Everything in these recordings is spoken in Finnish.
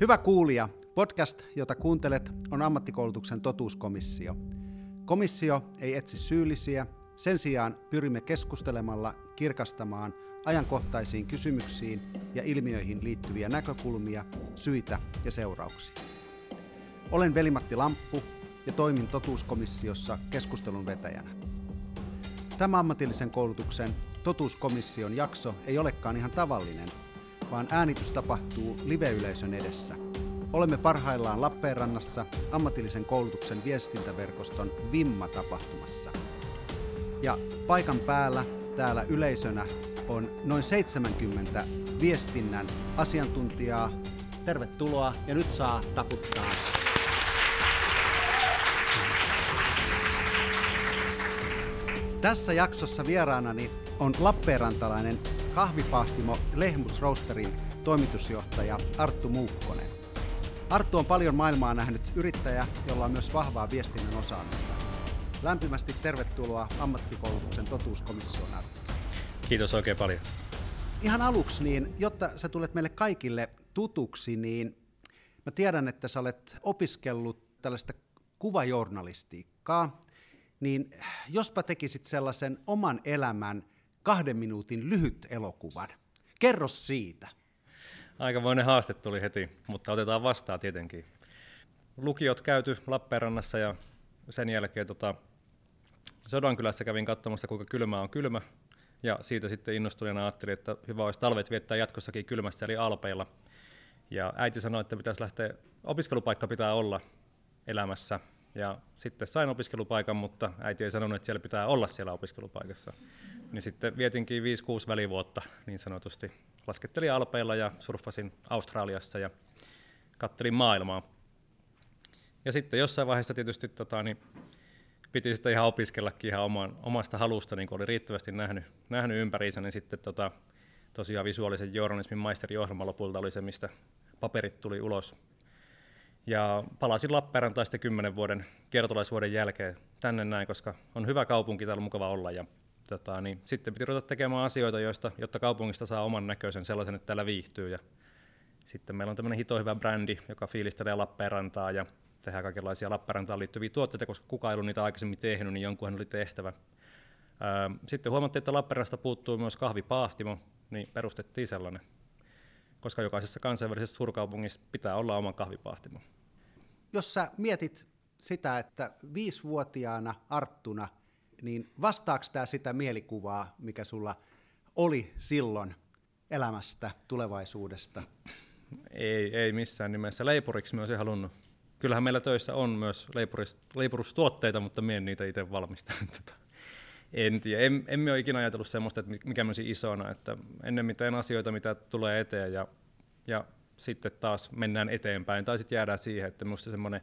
Hyvä kuulija, podcast, jota kuuntelet, on ammattikoulutuksen totuuskomissio. Komissio ei etsi syyllisiä, sen sijaan pyrimme keskustelemalla kirkastamaan ajankohtaisiin kysymyksiin ja ilmiöihin liittyviä näkökulmia, syitä ja seurauksia. Olen Veli-Matti Lamppu ja toimin totuuskomissiossa keskustelun vetäjänä. Tämä ammatillisen koulutuksen totuuskomission jakso ei olekaan ihan tavallinen, vaan äänitys tapahtuu live-yleisön edessä. Olemme parhaillaan Lappeenrannassa ammatillisen koulutuksen viestintäverkoston Vimma-tapahtumassa. Ja paikan päällä täällä yleisönä on noin 70 viestinnän asiantuntijaa. Tervetuloa ja nyt saa taputtaa. Tässä jaksossa vieraanani on lappeenrantalainen kahvipahtimo Lehmus Roosterin toimitusjohtaja Arttu Muukkonen. Arttu on paljon maailmaa nähnyt yrittäjä, jolla on myös vahvaa viestinnän osaamista. Lämpimästi tervetuloa ammattikoulutuksen totuuskomissioon, Arttu. Kiitos oikein paljon. Ihan aluksi, niin, jotta sä tulet meille kaikille tutuksi, niin mä tiedän, että sä olet opiskellut tällaista kuvajournalistiikkaa, niin jospa tekisit sellaisen oman elämän 2 minuutin lyhyt elokuvan. Kerro siitä. Aikamoinen haaste tuli heti, mutta otetaan vastaan tietenkin. Lukiot käyty Lappeenrannassa ja sen jälkeen Sodankylässä kävin katsomassa, kuinka kylmä on kylmä. Ja siitä sitten innostuneena ajattelin, että hyvä olisi talvet viettää jatkossakin kylmässä eli Alpeilla. Ja äiti sanoi, että pitäisi lähteä, opiskelupaikka pitää olla elämässä. Ja sitten sain opiskelupaikan, mutta äiti ei sanonut, että siellä pitää olla siellä opiskelupaikassa. Niin sitten vietinkin 5-6 välivuotta niin sanotusti. Laskettelin Alpeilla ja surffasin Australiassa ja kattelin maailmaa. Ja sitten jossain vaiheessa tietysti piti sitten ihan opiskellakin ihan omasta halusta, niin kun oli riittävästi nähnyt ympäriinsä, niin sitten tosiaan visuaalisen journalismin maisteriohjelma lopulta oli se, mistä paperit tuli ulos. Ja palasin Lappeenrantaan sitten 10 vuoden kiertolaisvuoden jälkeen tänne näin, koska on hyvä kaupunki, täällä on mukava olla. Ja niin sitten piti ruveta tekemään asioita, jotta kaupungista saa oman näköisen sellaisen, että täällä viihtyy. Ja sitten meillä on tämmöinen hito hyvä brändi, joka fiilistelee Lappeenrantaa ja tehdään kaikenlaisia Lappeenrantaan liittyviä tuotteita, koska kukaan ei ollut niitä aikaisemmin tehnyt, niin jonkunhan oli tehtävä. Sitten huomattiin, että Lappeenrannasta puuttuu myös kahvipahtimo, niin perustettiin sellainen, koska jokaisessa kansainvälisessä suurkaupungissa pitää olla oma kahvipahtimo. Jos sä mietit sitä, että 5-vuotiaana Arttuna, niin vastaako tämä sitä mielikuvaa, mikä sulla oli silloin elämästä, tulevaisuudesta? Ei missään nimessä. Leipuriksi myös ei halunnut. Kyllähän meillä töissä on myös leipurustuotteita, mutta minä en niitä itse valmista. En tiedä. En ole ikinä ajatellut sellaista, että mikä myös isona, että ennemmin teen asioita, mitä tulee eteen ja sitten taas mennään eteenpäin tai sitten jäädään siihen, että minusta semmoinen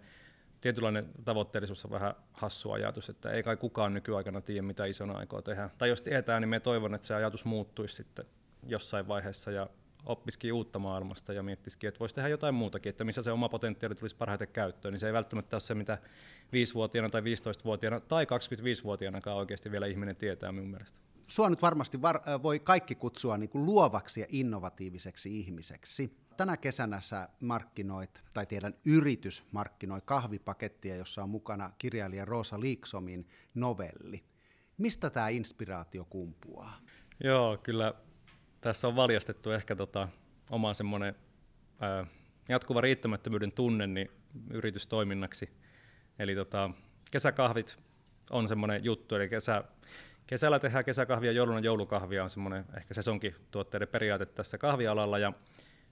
tietynlainen tavoitteellisuus on vähän hassu ajatus, että ei kai kukaan nykyaikana tiedä, mitä isona aikoo tehdä. Tai jos tietään, niin minä toivon, että se ajatus muuttuisi sitten jossain vaiheessa ja oppisikin uutta maailmasta ja miettisikin, että voisi tehdä jotain muutakin, että missä se oma potentiaali tulisi parhaiten käyttöön, niin se ei välttämättä ole se, mitä 5-vuotiaana tai 15-vuotiaana tai 25-vuotiaanakaan oikeasti vielä ihminen tietää minun mielestä. Sua nyt varmasti voi kaikki kutsua niin kuin luovaksi ja innovatiiviseksi ihmiseksi. Tänä kesänä sä markkinoit, tai teidän yritys markkinoi kahvipakettia, jossa on mukana kirjailija Rosa Liksomin novelli. Mistä tämä inspiraatio kumpuaa? Joo, kyllä. Tässä on valjastettu ehkä oma semmoinen jatkuva riittämättömyyden tunne niin yritystoiminnaksi. Eli kesäkahvit on semmoinen juttu, eli kesällä tehdään kesäkahvia, joulukahvia on semmoinen ehkä sesonkituotteiden periaate tässä kahvialalla. Ja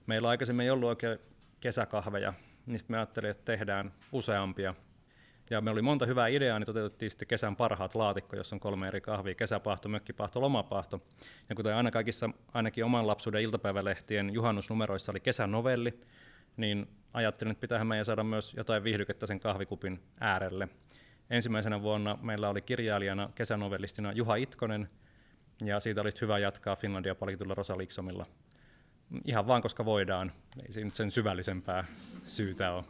meillä aikaisemmin ei ollut oikein kesäkahveja, niistä me ajattelin, että tehdään useampia. Ja meillä oli monta hyvää ideaa, niin toteutettiin sitten kesän parhaat laatikko, jossa on 3 eri kahvia, kesäpaahto, mökkipaahto, lomapaahto. Ja kuten aina kaikissa, ainakin oman lapsuuden iltapäivälehtien juhannusnumeroissa oli kesänovelli, niin ajattelin, että pitäähän meidän saada myös jotain viihdykettä sen kahvikupin äärelle. Ensimmäisenä vuonna meillä oli kirjailijana, kesänovellistina Juha Itkonen, ja siitä olisi hyvä jatkaa Finlandia palkitulla Rosa Liksomilla. Ihan vaan, koska voidaan. Ei siinä nyt sen syvällisempää syytä ole.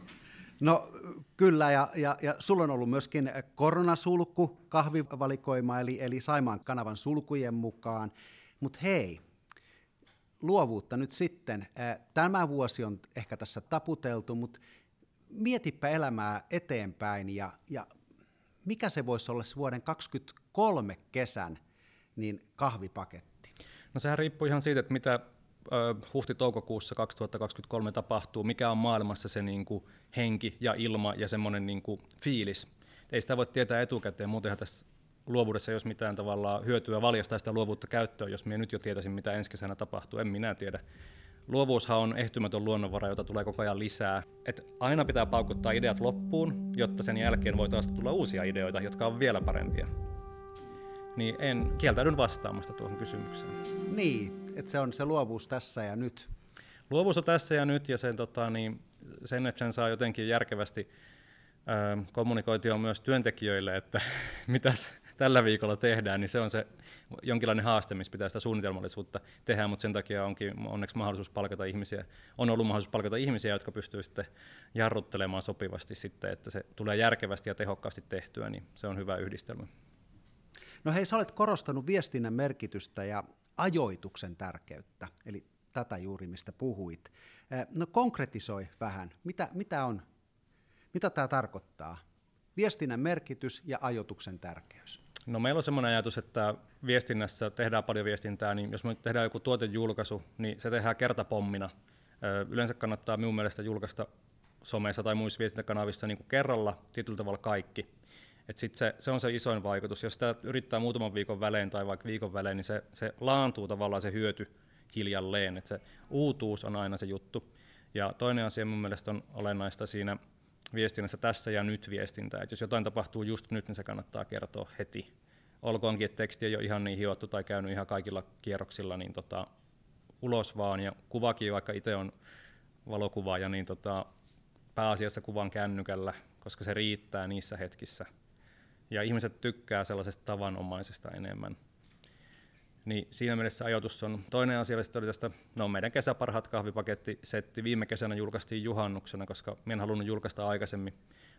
No kyllä, ja sulla on ollut myöskin koronasulku kahvivalikoima, eli Saimaan kanavan sulkujen mukaan. Mutta hei, luovuutta nyt sitten. Tämä vuosi on ehkä tässä taputeltu, mutta mietipä elämää eteenpäin ja mikä se voisi olla se vuoden 2023 kesän niin kahvipaketti? No sehän riippuu ihan siitä, että mitä huhti-toukokuussa 2023 tapahtuu, mikä on maailmassa se niin kuin henki ja ilma ja semmoinen niin kuin fiilis. Ei sitä voi tietää etukäteen, muutenhan tässä luovuudessa ei olisi mitään tavallaan hyötyä valjastaa sitä luovuutta käyttöön, jos minä nyt jo tietäisin, mitä ensi kesänä tapahtuu, en minä tiedä. Luovuushan on ehtymätön luonnonvara, jota tulee koko ajan lisää. Et aina pitää paukuttaa ideat loppuun, jotta sen jälkeen voi taas tulla uusia ideoita, jotka on vielä parempia. Niin en kieltäydyn vastaamasta tuohon kysymykseen. Niin, että se on se luovuus tässä ja nyt. Luovuus on tässä ja nyt ja sen, että sen saa jotenkin järkevästi kommunikoitioon myös työntekijöille, että mitäs tällä viikolla tehdään, niin se on se jonkinlainen haaste, missä pitää sitä suunnitelmallisuutta tehdä, mutta sen takia onkin onneksi mahdollisuus palkata ihmisiä. On ollut mahdollisuus palkata ihmisiä, jotka pystyy sitten jarruttelemaan sopivasti sitten, että se tulee järkevästi ja tehokkaasti tehtyä, niin se on hyvä yhdistelmä. No hei, sä olet korostanut viestinnän merkitystä ja ajoituksen tärkeyttä, eli tätä juuri mistä puhuit. No konkretisoi vähän, mitä tämä tarkoittaa? Viestinnän merkitys ja ajoituksen tärkeys. No meillä on semmoinen ajatus, että viestinnässä tehdään paljon viestintää, niin jos me tehdään joku tuotejulkaisu, niin se tehdään kertapommina. Yleensä kannattaa minun mielestä julkaista someissa tai muissa viestintäkanavissa niin kuin kerralla tietyllä tavalla kaikki. Sitten se on se isoin vaikutus. Jos sitä yrittää muutaman viikon välein tai vaikka viikon välein, niin se laantuu tavallaan se hyöty hiljalleen. Et se uutuus on aina se juttu. Ja toinen asia mun mielestä on olennaista siinä viestinnässä tässä ja nyt viestintää. Jos jotain tapahtuu just nyt, niin se kannattaa kertoa heti. Olkoonkin, että teksti ei ole ihan niin hiottu tai käynyt ihan kaikilla kierroksilla, niin ulos vaan. Ja kuvakin, vaikka itse on valokuvaaja, niin pääasiassa kuvan kännykällä, koska se riittää niissä hetkissä. Ja ihmiset tykkää sellaisesta tavanomaisesta enemmän. Niin siinä mielessä ajoitus on. Toinen asia oli tästä, no meidän kesäparhaat kahvipakettisetti viime kesänä julkaistiin juhannuksena, koska minä en halunnut julkaista aikaisemmin.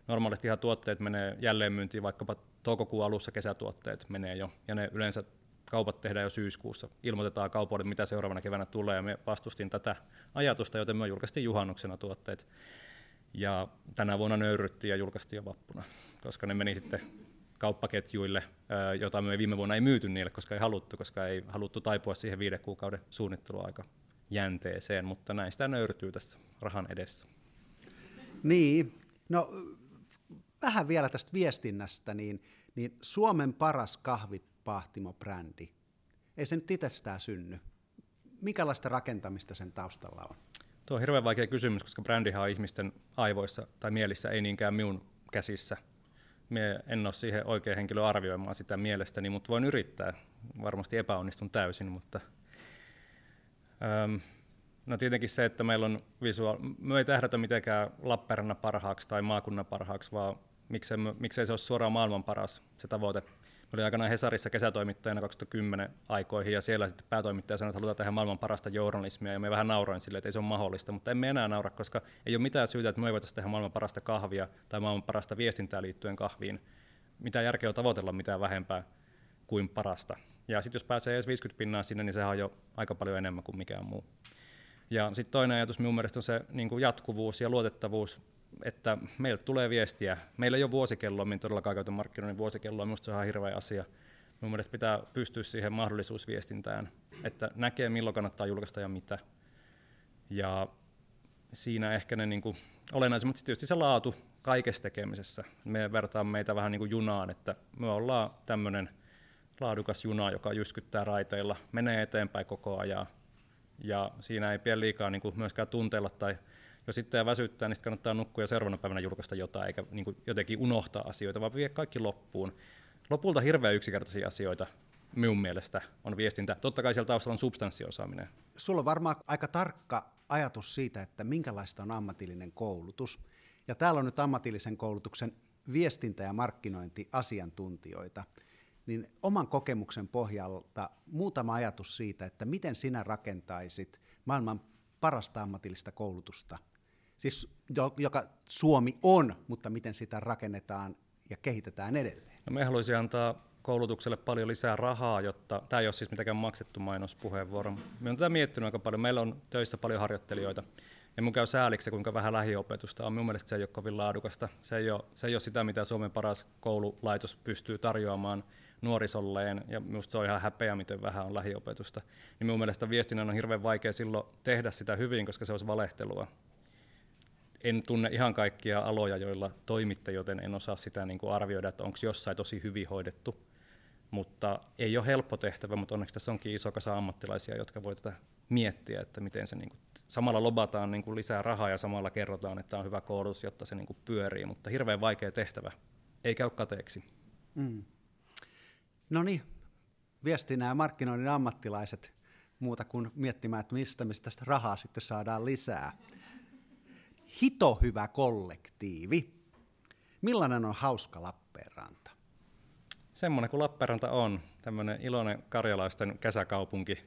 Normaalisti ihan tuotteet menee jälleenmyyntiin, vaikkapa toukokuun alussa kesätuotteet menee jo, ja ne yleensä kaupat tehdään jo syyskuussa. Ilmoitetaan kaupoille, mitä seuraavana keväänä tulee, ja me vastustin tätä ajatusta, joten me julkaistiin juhannuksena tuotteet. Ja tänä vuonna nöyryttiin ja julkaistiin jo vappuna, koska ne meni sitten kauppaketjuille, jota me viime vuonna ei myyty niille, koska ei haluttu taipua siihen 5 kuukauden suunnitteluaika jänteeseen, mutta näin sitä nöyrtyy tässä rahan edessä. Niin, no vähän vielä tästä viestinnästä, niin Suomen paras kahvipahtimo-brändi, ei se nyt itsestään synny. Minkälaista rakentamista sen taustalla on? Tuo on hirveän vaikea kysymys, koska brändihan on ihmisten aivoissa tai mielissä, ei niinkään minun käsissä. Mie en ole siihen oikea henkilö arvioimaan sitä mielestäni, mutta voin yrittää. Varmasti epäonnistun täysin, mutta no tietenkin se, että meillä on me ei tähdätä mitenkään Lappeenrannan parhaaksi tai maakunnan parhaaksi, vaan miksei se ole suoraan maailman paras se tavoite. Me olin aikanaan Hesarissa kesätoimittajana 2010 aikoihin ja siellä sitten päätoimittaja sanoi, että halutaan tehdä maailman parasta journalismia ja me vähän nauroin silleen, että ei se ole mahdollista, mutta emme enää naura, koska ei ole mitään syytä, että me ei voitaisiin tehdä maailman parasta kahvia tai maailman parasta viestintää liittyen kahviin. Mitä järkeä on tavoitella mitään vähempää kuin parasta. Ja sitten jos pääsee edes 50% sinne, niin sehän on jo aika paljon enemmän kuin mikään muu. Ja sitten toinen ajatus minun mielestä on se niin kuin jatkuvuus ja luotettavuus, että meiltä tulee viestiä. Meillä ei ole vuosikelloa, me ei todellakaan käytä markkinoinnin vuosikelloa, minusta se on ihan hirveä asia. Minun mielestä pitää pystyä siihen mahdollisuusviestintään, että näkee milloin kannattaa julkaista ja mitä. Ja siinä ehkä ne niin olennaisimmat, sitten tietysti se laatu kaikessa tekemisessä. Me vertaan meitä vähän niin kuin junaan, että me ollaan tämmöinen laadukas juna, joka jyskyttää raiteilla, menee eteenpäin koko ajan. Ja siinä ei pidä liikaa niin kuin myöskään tunteilla tai jos sitten väsyttää, niin sitten kannattaa nukkua ja seuraavana päivänä julkaista jotain, eikä niin kuin jotenkin unohtaa asioita, vaan vie kaikki loppuun. Lopulta hirveän yksinkertaisia asioita minun mielestä on viestintä. Totta kai siellä taustalla on substanssiosaaminen. Sulla on varmaan aika tarkka ajatus siitä, että minkälaista on ammatillinen koulutus. Ja täällä on nyt ammatillisen koulutuksen viestintä- ja markkinointiasiantuntijoita. Niin oman kokemuksen pohjalta muutama ajatus siitä, että miten sinä rakentaisit maailman parasta ammatillista koulutusta. Siis, joka Suomi on, mutta miten sitä rakennetaan ja kehitetään edelleen? No, me haluaisin antaa koulutukselle paljon lisää rahaa, jotta tämä ei ole siis mitenkään maksettu mainospuheenvuoro. Minä olen tätä miettinyt aika paljon. Meillä on töissä paljon harjoittelijoita. Ja mun käy sääliksi, kuinka vähän lähiopetusta on. Mun mielestä se ei ole kovin laadukasta. Se ei ole sitä, mitä Suomen paras koululaitos pystyy tarjoamaan nuorisolleen. Ja minusta se on ihan häpeä, miten vähän on lähiopetusta. Niin mun mielestä viestinnän on hirveän vaikea silloin tehdä sitä hyvin, koska se olisi valehtelua. En tunne ihan kaikkia aloja, joilla toimitte, joten en osaa sitä niin kuin arvioida, että onko jossain tosi hyvin hoidettu. Mutta ei ole helppo tehtävä, mutta onneksi tässä onkin iso kasa ammattilaisia, jotka voi tätä miettiä, että miten se niin kuin, samalla lobataan niin kuin lisää rahaa ja samalla kerrotaan, että on hyvä koulutus, jotta se niin kuin pyörii, mutta hirveän vaikea tehtävä, ei käy kateeksi. Mm. No niin, viestinnän ja markkinoinnin ammattilaiset, muuta kuin miettimään, että mistä tästä rahaa sitten saadaan lisää. Hito hyvä kollektiivi. Millainen on hauska Lappeenranta? Semmoinen kuin Lappeenranta on, tämmöinen iloinen karjalaisten kesäkaupunki,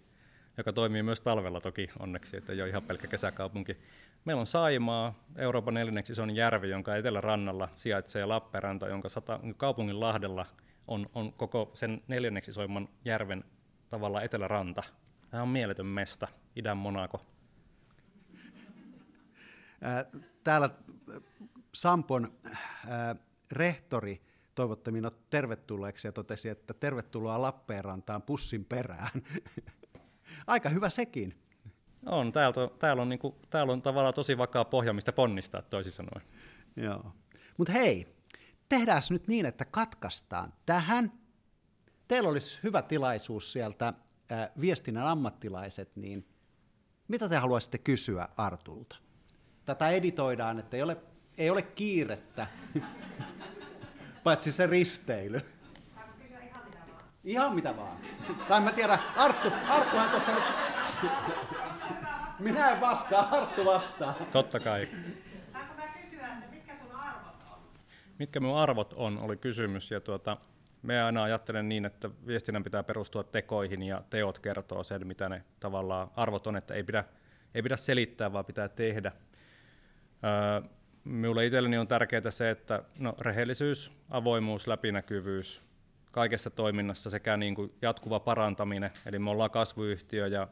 joka toimii myös talvella toki onneksi, että ei ole ihan pelkkä kesäkaupunki. Meillä on Saimaa, Euroopan 4. isoin järvi, jonka etelärannalla sijaitsee Lappeenranta, jonka kaupungin lahdella on koko sen 4. isoimman järven tavallaan eteläranta. Tämä on mieletön mesta, idän Monaco. Täällä Sampon rehtori toivotti minut tervetulleeksi ja totesi, että tervetuloa Lappeenrantaan pussin perään. Aika hyvä sekin. On, täällä on tavallaan tosi vakaa pohja, mistä ponnistaa toisin sanoen. Joo. Mutta hei, tehdään nyt niin, että katkaistaan tähän. Teillä olisi hyvä tilaisuus sieltä viestinnän ammattilaiset, niin mitä te haluaisitte kysyä Artulta? Tätä editoidaan, että ei ole kiirettä, paitsi se risteily. Ihan mitä vaan. Tai mä tiedän, Arttuhan tuossa nyt... Minä en vastaa, Arttu vastaa. Totta kai. Saanko mä kysyä, että mitkä sun arvot on? Mitkä mun arvot on, oli kysymys. Ja mä aina ajattelen niin, että viestinnän pitää perustua tekoihin ja teot kertoo sen, mitä ne tavallaan arvot on, että ei pidä selittää, vaan pitää tehdä. Minulle itselleni on tärkeää se, että rehellisyys, avoimuus, läpinäkyvyys, kaikessa toiminnassa sekä niin kuin jatkuva parantaminen, eli me ollaan kasvuyhtiö ja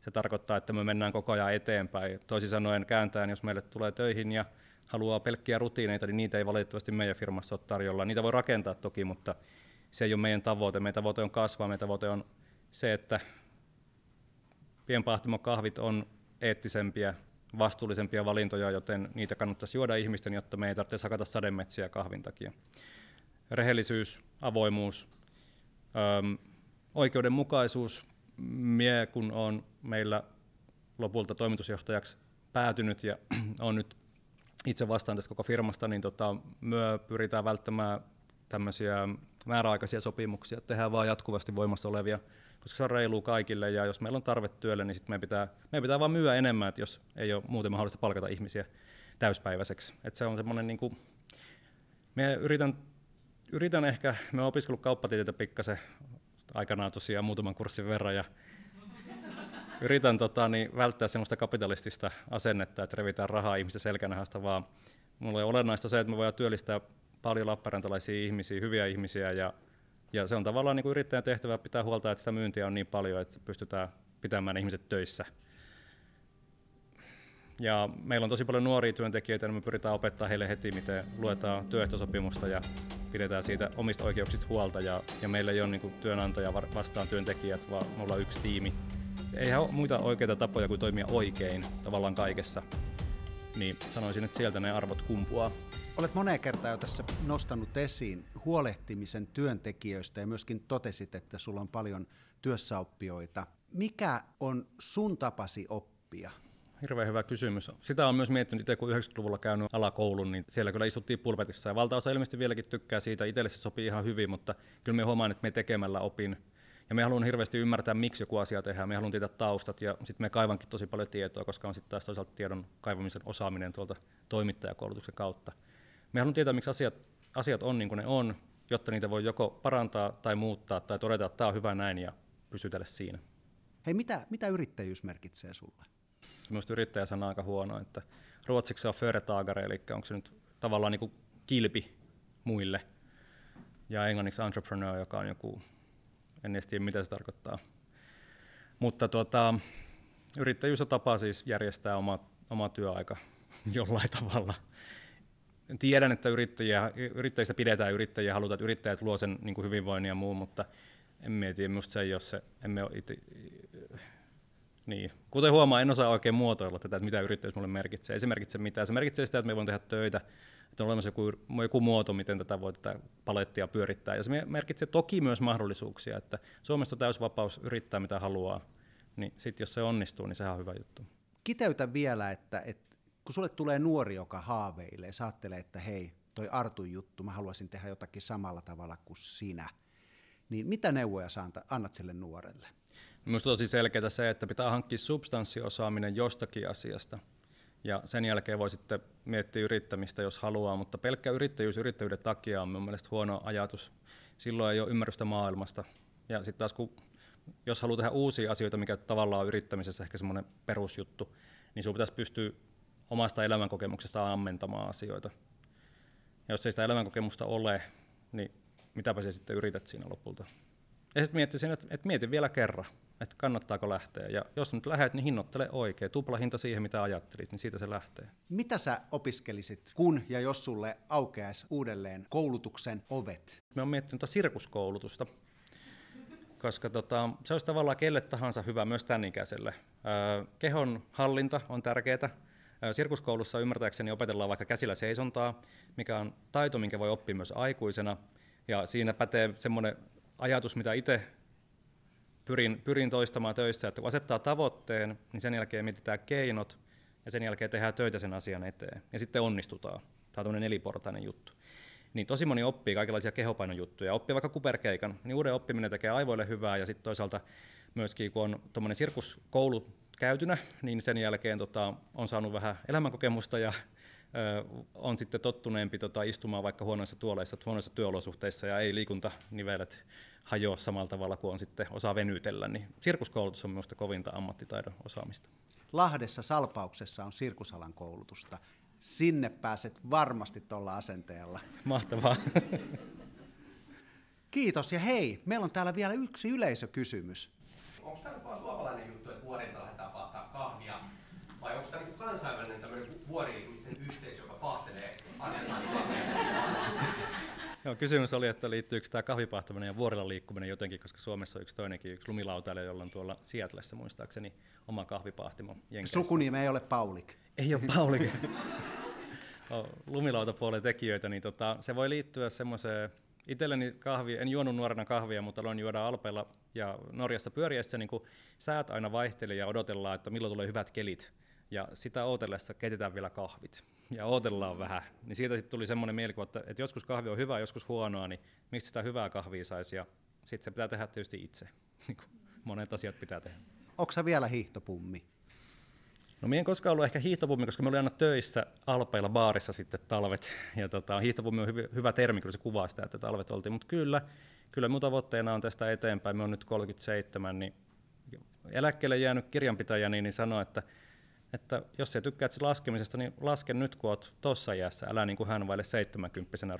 se tarkoittaa, että me mennään koko ajan eteenpäin. Toisin sanoen kääntäen, jos meille tulee töihin ja haluaa pelkkiä rutiineita, niin niitä ei valitettavasti meidän firmassa ole tarjolla. Niitä voi rakentaa toki, mutta se ei ole meidän tavoite. Meidän tavoite on kasvaa, meidän tavoite on se, että pienpahtimon kahvit on eettisempiä, vastuullisempia valintoja, joten niitä kannattaisi juoda ihmisten, jotta me ei tarvitse hakata sademetsiä kahvin takia. Rehellisyys, avoimuus, oikeudenmukaisuus. Mie kun on meillä lopulta toimitusjohtajaksi päätynyt ja on nyt itse vastaan tästä koko firmasta, niin myö pyritään välttämään tämmöisiä määräaikaisia sopimuksia, tehdään vaan jatkuvasti voimassa olevia, koska se on reilua kaikille ja jos meillä on tarve työlle, niin sit meidän pitää vaan myyä enemmän, että jos ei ole muuten mahdollista palkata ihmisiä täyspäiväiseksi. Et se on semmoinen niinku, mie yritän ehkä, me olen opiskellut kauppatieteitä pikkasen aikanaan tosiaan muutaman kurssin verran ja yritän välttää semmoista kapitalistista asennetta, että revitään rahaa ihmisten selkänahasta, vaan mulle on olennaista se, että me voidaan työllistää paljon lappeenrantalaisia ihmisiä, hyviä ihmisiä ja se on tavallaan niin kuin yrittäjän tehtävä pitää huolta, että sitä myyntiä on niin paljon, että pystytään pitämään ihmiset töissä. Ja meillä on tosi paljon nuoria työntekijöitä, niin me pyritään opettaa heille heti, miten luetaan työehtosopimusta ja pidetään siitä omista oikeuksista huolta ja meillä ei ole niin kuin työnantaja vastaan työntekijät, vaan me ollaan yksi tiimi. Eihän ole muita oikeita tapoja kuin toimia oikein tavallaan kaikessa, niin sanoisin, että sieltä ne arvot kumpuaa. Olet moneen kertaan jo tässä nostanut esiin huolehtimisen työntekijöistä ja myöskin totesit, että sulla on paljon työssäoppijoita. Mikä on sun tapasi oppia? Hirveän hyvä kysymys. Sitä on myös miettinyt itse, kun 90-luvulla käynyt alakoulun, niin siellä kyllä istuttiin pulpetissa ja valtaosa ilmeisesti vieläkin tykkää siitä. Itselle se sopii ihan hyvin, mutta kyllä me huomaan, että me tekemällä opin. Ja me haluan hirveästi ymmärtää, miksi joku asia tehdään. Me haluan tietää taustat ja sitten me kaivankin tosi paljon tietoa, koska on sitten taas toisaalta tiedon kaivamisen osaaminen tuolta toimittajakoulutuksen kautta. Me haluan tietää, miksi asiat on niin kuin ne on, jotta niitä voi joko parantaa tai muuttaa tai todeta, että tämä on hyvä näin ja pysytellä siinä. Hei, mitä yrittäjyys merkitsee sulle? Minusta yrittäjäsana on aika huono, että ruotsiksi on företagare, eli onko se nyt tavallaan niin kuin kilpi muille. ja englanniksi entrepreneur, joka on joku, en edes tiedä mitä se tarkoittaa. Mutta yrittäjyys on tapa siis järjestää oma työaika jollain tavalla. Tiedän, että yrittäjistä pidetään yrittäjiä, halutaan, että yrittäjät luo sen niin kuin hyvinvoinnin ja muu, mutta en mietiä, minusta se ei ole se. Niin. Kuten huomaa, en osaa oikein muotoilla tätä, että mitä yrittäjyys mulle merkitsee. Ei se merkitse mitään. Se merkitsee sitä, että me voin tehdä töitä, että on olemassa joku muoto, miten tätä voi tätä palettia pyörittää. Ja se merkitsee toki myös mahdollisuuksia, että Suomessa on täysvapaus yrittää mitä haluaa, niin sitten jos se onnistuu, niin sehän on hyvä juttu. Kiteytä vielä, että kun sulle tulee nuori, joka haaveilee, sä ajattelee, että hei, toi Artun juttu, mä haluaisin tehdä jotakin samalla tavalla kuin sinä, niin mitä neuvoja sä annat sille nuorelle? Minusta on tosi selkeää se, että pitää hankkia substanssiosaaminen jostakin asiasta, ja sen jälkeen voi sitten miettiä yrittämistä, jos haluaa, mutta pelkkä yrittäjyys yrittäjyyden takia on mun mielestä huono ajatus. Silloin ei ole ymmärrystä maailmasta, ja sitten taas jos haluaa tehdä uusia asioita, mikä tavallaan on yrittämisessä ehkä semmoinen perusjuttu, niin sinun pitäisi pystyä omasta elämänkokemuksesta ammentamaan asioita. Ja jos ei sitä elämänkokemusta ole, niin mitäpä se sitten yrität siinä lopulta. Ja sitten miettisin, että mieti vielä kerran, että kannattaako lähteä. Ja jos nyt lähdet, niin hinnoittele oikein. Tuplahinta siihen, mitä ajattelit, niin siitä se lähtee. Mitä sä opiskelisit, kun ja jos sulle aukeaisi uudelleen koulutuksen ovet? Mä oon miettinyt sirkuskoulutusta, koska se olisi tavallaan kelle tahansa hyvä, myös tämän ikäiselle. Kehon hallinta on tärkeää. Sirkuskoulussa ymmärtääkseni opetellaan vaikka käsillä seisontaa, mikä on taito, minkä voi oppia myös aikuisena. Ja siinä pätee semmoinen ajatus, mitä itse pyrin toistamaan töissä, että kun asettaa tavoitteen, niin sen jälkeen mietitään keinot ja sen jälkeen tehdään töitä sen asian eteen ja sitten onnistutaan. Tämä on tämmöinen neliportainen juttu. Niin tosi moni oppii kaikenlaisia kehopainojuttuja, oppii vaikka kuperkeikan, niin uuden oppiminen tekee aivoille hyvää ja sitten toisaalta myöskin kun on tuommoinen sirkuskoulu käytynä, niin sen jälkeen on saanut vähän elämänkokemusta ja on sitten tottuneempi istumaan vaikka huonoissa tuoleissa, huonoissa työolosuhteissa ja ei liikuntanivelet hajoa samalla tavalla kuin on sitten osaa venytellä, niin sirkuskoulutus on minusta kovinta ammattitaidon osaamista. Lahdessa Salpauksessa on sirkusalan koulutusta. Sinne pääset varmasti tuolla asenteella. Mahtavaa. Kiitos ja hei, meillä on täällä vielä yksi yleisökysymys. Onko tämä nyt vaan suomalainen juttu, että vuorilta lähdetään paahtaa kahvia? Vai onko tämä kansainvälinen tämmöinen vuori-ihmisten yhteisö, joka pahtelee arjessaan kahvia? Kysymys oli, että liittyykö tämä kahvipahtaminen ja vuorilla liikkuminen jotenkin, koska Suomessa on yksi lumilautailija, jolla on tuolla Seattlessa muistaakseni oma kahvipahtimo Jenkeissä. Sukunimi ei ole Paulik. Ei ole Paulik. Lumilautapuolen tekijöitä, niin se voi liittyä semmoiseen. Itselleni kahvi, en juonut nuorena kahvia, mutta aloin juoda Alpeilla ja Norjassa pyöriessä, niin kun säät aina vaihtelee ja odotellaan, että milloin tulee hyvät kelit. Ja sitä ootellessa keitetään vielä kahvit ja ootellaan vähän. Niin siitä sitten tuli semmoinen mielikuva, että joskus kahvi on hyvää, joskus huonoa, niin miksi sitä hyvää kahvia saisi? Ja sitten se pitää tehdä tietysti itse. Monet asiat pitää tehdä. Onko sä vielä hiihtopummi? No minä en koskaan ollut ehkä hiihtopummi, koska me olin aina töissä Alpeilla baarissa sitten talvet. Ja hiihtopummi on hyvä termi, kyllä se kuvaa sitä, että talvet oltiin. Mutta kyllä minun tavoitteena on tästä eteenpäin. Minä olen nyt 37, niin eläkkeelle jäänyt kirjanpitäjäni niin sanoi, että jos sä tykkäät laskemisesta, niin laske nyt kun oot tossa iässä. Älä niin kuin hän vaille 70-vuotiaana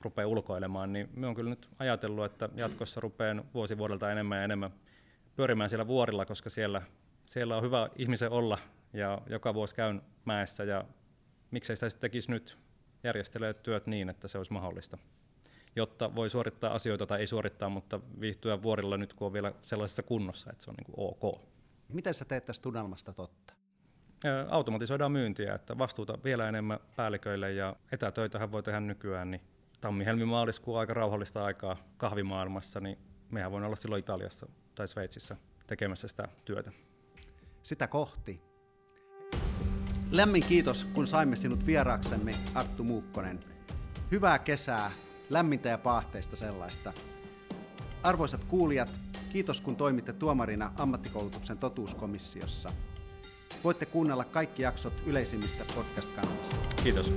rupee ulkoilemaan. Niin minä olen kyllä nyt ajatellut, että jatkossa rupean vuosi vuodelta enemmän ja enemmän pyörimään siellä vuorilla, koska siellä on hyvä ihmisen olla. Ja joka vuosi käyn mäessä ja miksei sitä sitten tekisi nyt, järjestelee työt niin, että se olisi mahdollista, jotta voi suorittaa asioita tai ei suorittaa, mutta viihtyä vuorilla nyt kun on vielä sellaisessa kunnossa, että se on niin kuin ok. Miten sä teet tästä tunnelmasta totta? Automatisoidaan myyntiä, että vastuuta vielä enemmän päälliköille ja etätöitähän voi tehdä nykyään, niin tammi-helmi-maaliskuu on aika rauhallista aikaa kahvimaailmassa, niin mehän voin olla silloin Italiassa tai Sveitsissä tekemässä sitä työtä. Sitä kohti. Lämmin kiitos, kun saimme sinut vieraaksemme, Arttu Muukkonen. Hyvää kesää, lämmintä ja paahteista sellaista. Arvoisat kuulijat, kiitos kun toimitte tuomarina ammattikoulutuksen totuuskomissiossa. Voitte kuunnella kaikki jaksot yleisimmistä podcast-kanavista. Kiitos.